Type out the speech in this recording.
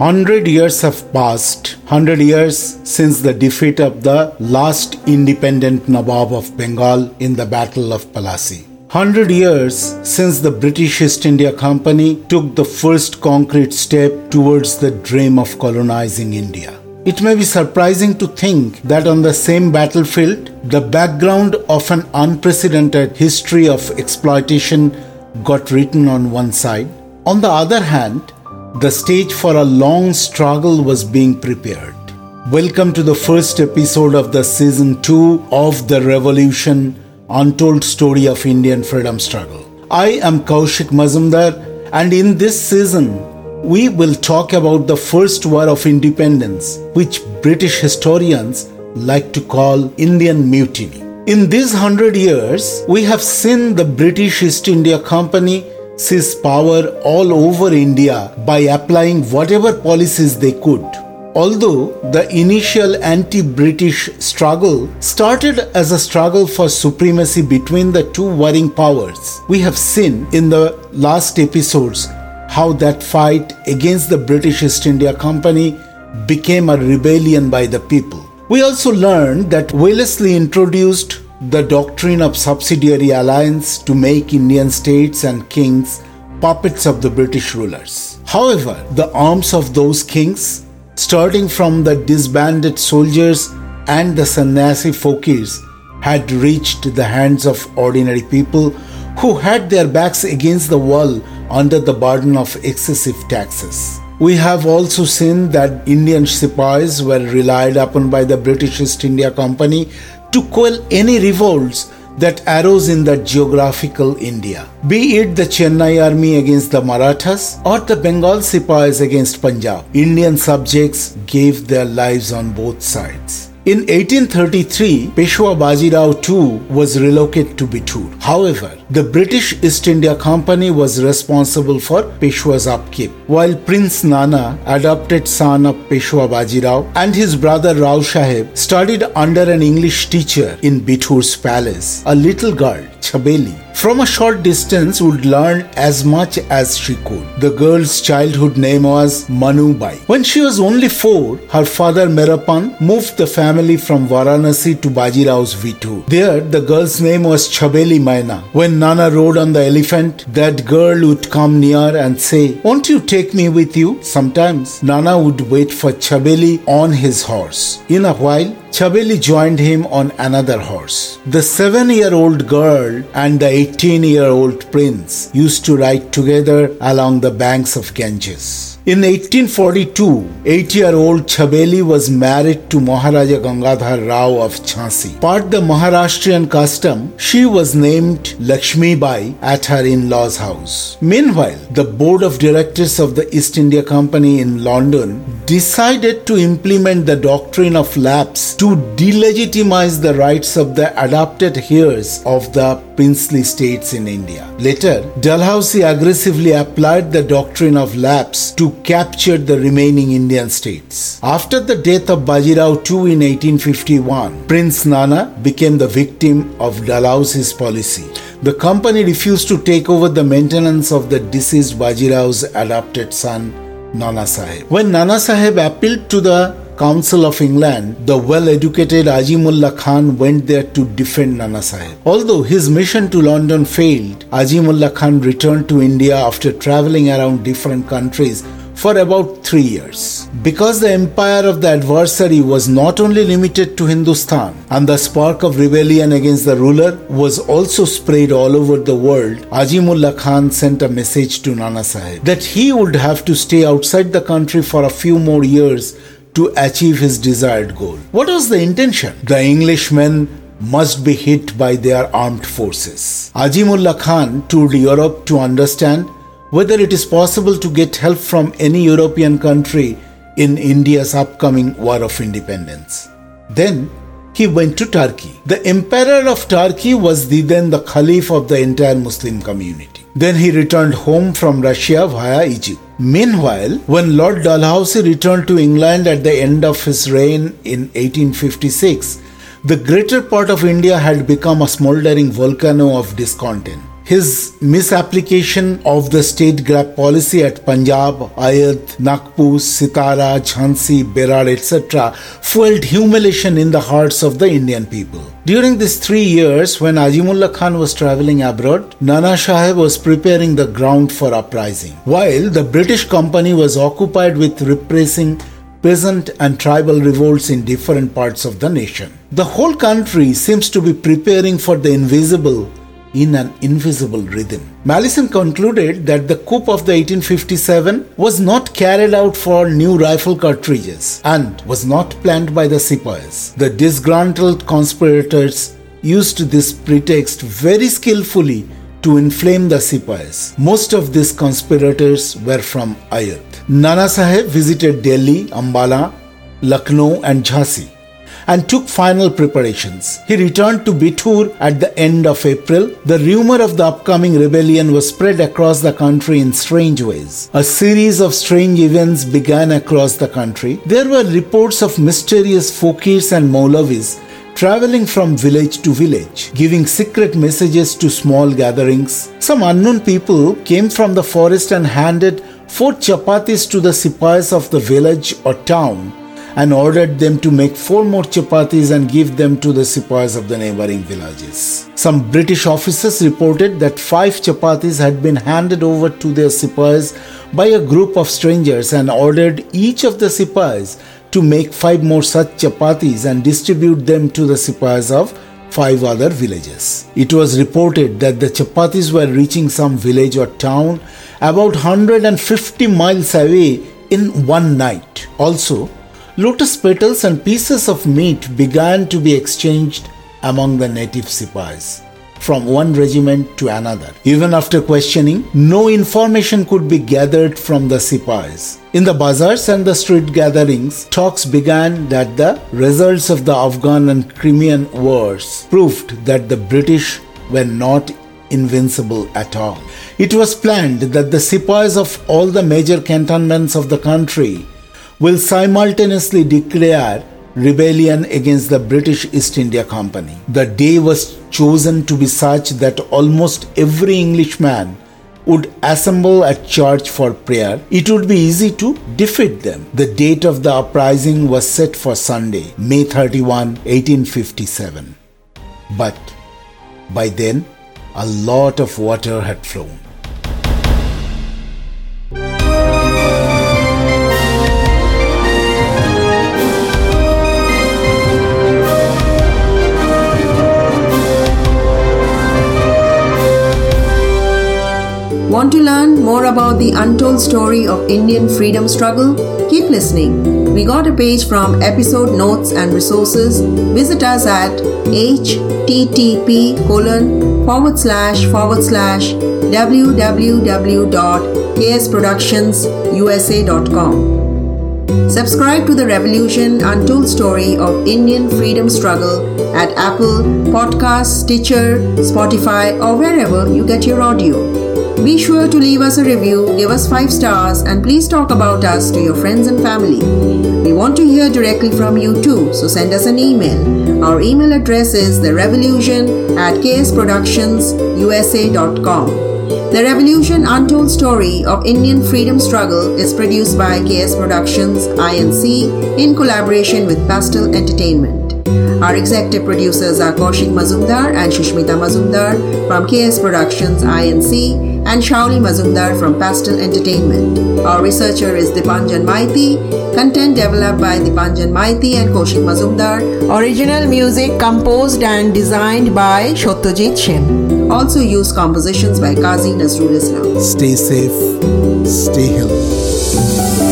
100 years have passed, 100 years since the defeat of the last independent Nawab of Bengal in the Battle of Plassey. 100 years since the British East India Company took the first concrete step towards the dream of colonizing India. It may be surprising to think that on the same battlefield, the background of an unprecedented history of exploitation got written on one side. On the other hand, the stage for a long struggle was being prepared. Welcome to the first episode of the Season 2 of The Revolution, Untold Story of Indian Freedom Struggle. I am Kaushik Mazumdar, and in this season, we will talk about the First War of Independence, which British historians like to call Indian Mutiny. In these 100 years, we have seen the British East India Company seize power all over India by applying whatever policies they could. Although the initial anti-British struggle started as a struggle for supremacy between the two warring powers, we have seen in the last episodes how that fight against the British East India Company became a rebellion by the people. We also learned that Wellesley introduced the Doctrine of Subsidiary Alliance to make Indian states and kings puppets of the British rulers. However, the arms of those kings, starting from the disbanded soldiers and the sannyasi fakirs, had reached the hands of ordinary people who had their backs against the wall under the burden of excessive taxes. We have also seen that Indian sepoys were relied upon by the British East India Company to quell any revolts that arose in that geographical India, be it the Chennai army against the Marathas or the Bengal sepoys against Punjab. Indian subjects gave their lives on both sides. In 1833, Peshwa Bajirao too was relocated to Bithur. However, the British East India Company was responsible for Peshwa's upkeep, while Prince Nana, adopted son of Peshwa Bajirao, and his brother Rao Sahib studied under an English teacher in Bithur's palace. A little girl, Chhabili, from a short distance would learn as much as she could. The girl's childhood name was Manubai. When she was only 4, her father Mirapan moved the family from Varanasi to Bajirao's Bithur. There, the girl's name was Chhabeli Maina. When Nana rode on the elephant, that girl would come near and say, "Won't you take me with you?" Sometimes Nana would wait for Chhabeli on his horse. In a while, Chhabeli joined him on another horse. The 7-year-old girl and the 18-year-old prince used to ride together along the banks of Ganges. In 1842, 8-year-old Chhabeli was married to Maharaja Gangadhar Rao of Jhansi. Part the Maharashtrian custom, she was named Lakshmi Bai at her in-laws' house. Meanwhile, the board of directors of the East India Company in London decided to implement the Doctrine of Lapse to delegitimize the rights of the adopted heirs of the princely states in India. Later, Dalhousie aggressively applied the Doctrine of Lapse to capture the remaining Indian states. After the death of Bajirao II in 1851, Prince Nana became the victim of Dalhousie's policy. The company refused to take over the maintenance of the deceased Bajirao's adopted son, Nana Sahib. When Nana Sahib appealed to the Council of England, the well-educated Azimullah Khan went there to defend Nana Sahib. Although his mission to London failed, Azimullah Khan returned to India after travelling around different countries for about 3 years. Because the empire of the adversary was not only limited to Hindustan, and the spark of rebellion against the ruler was also spread all over the world, Azimullah Khan sent a message to Nana Sahib that he would have to stay outside the country for a few more years to achieve his desired goal. What was the intention? The Englishmen must be hit by their armed forces. Azimullah Khan toured Europe to understand whether it is possible to get help from any European country in India's upcoming War of Independence. Then he went to Turkey. The Emperor of Turkey was then the Caliph of the entire Muslim community. Then he returned home from Russia via Egypt. Meanwhile, when Lord Dalhousie returned to England at the end of his reign in 1856, the greater part of India had become a smouldering volcano of discontent. His misapplication of the state grab policy at Punjab, Ayod, Nagpur, Sitara, Jhansi, Berar, etc. fueled humiliation in the hearts of the Indian people. During these 3 years, when Azimullah Khan was travelling abroad, Nana Sahib was preparing the ground for uprising, while the British company was occupied with repressing peasant and tribal revolts in different parts of the nation. The whole country seems to be preparing for the invisible in an invisible rhythm. Malleson concluded that the coup of the 1857 was not carried out for new rifle cartridges and was not planned by the sepoys. The disgruntled conspirators used this pretext very skillfully to inflame the sepoys. Most of these conspirators were from Ayod. Nana Sahib visited Delhi, Ambala, Lucknow and Jhansi and took final preparations. He returned to Bithur at the end of April. The rumor of the upcoming rebellion was spread across the country in strange ways. A series of strange events began across the country. There were reports of mysterious fakirs and Maulavis traveling from village to village, giving secret messages to small gatherings. Some unknown people came from the forest and handed 4 chapatis to the sepoys of the village or town and ordered them to make 4 more chapatis and give them to the sepoys of the neighboring villages. Some British officers reported that 5 chapatis had been handed over to their sepoys by a group of strangers and ordered each of the sepoys to make 5 more such chapatis and distribute them to the sepoys of 5 other villages. It was reported that the chapatis were reaching some village or town about 150 miles away in one night. Also, lotus petals and pieces of meat began to be exchanged among the native sepoys from one regiment to another. Even after questioning, no information could be gathered from the sepoys. In the bazaars and the street gatherings, talks began that the results of the Afghan and Crimean wars proved that the British were not invincible at all. It was planned that the sepoys of all the major cantonments of the country will simultaneously declare rebellion against the British East India Company. The day was chosen to be such that almost every Englishman would assemble at church for prayer. It would be easy to defeat them. The date of the uprising was set for Sunday, May 31, 1857. But by then, a lot of water had flown. Want to learn more about the untold story of Indian freedom struggle? Keep listening. We got a page from episode notes and resources. Visit us at http://www.ksproductionsusa.com. Subscribe to The Revolution Untold Story of Indian Freedom Struggle at Apple Podcasts, Stitcher, Spotify, or wherever you get your audio. Be sure to leave us a review, give us 5 stars, and please talk about us to your friends and family. We want to hear directly from you too, so send us an email. Our email address is therevolution@ksproductionsusa.com. The Revolution Untold Story of Indian Freedom Struggle is produced by KS Productions, Inc. in collaboration with Pastel Entertainment. Our executive producers are Kaushik Mazumdar and Shushmita Mazumdar from KS Productions, Inc. and Shauli Mazumdar from Pastel Entertainment. Our researcher is Dipanjan Maity. Content developed by Dipanjan Maity and Kaushik Mazumdar. Original music composed and designed by Shotojit Shem. Also used compositions by Qazi Nazrul Islam. Stay safe, stay healthy.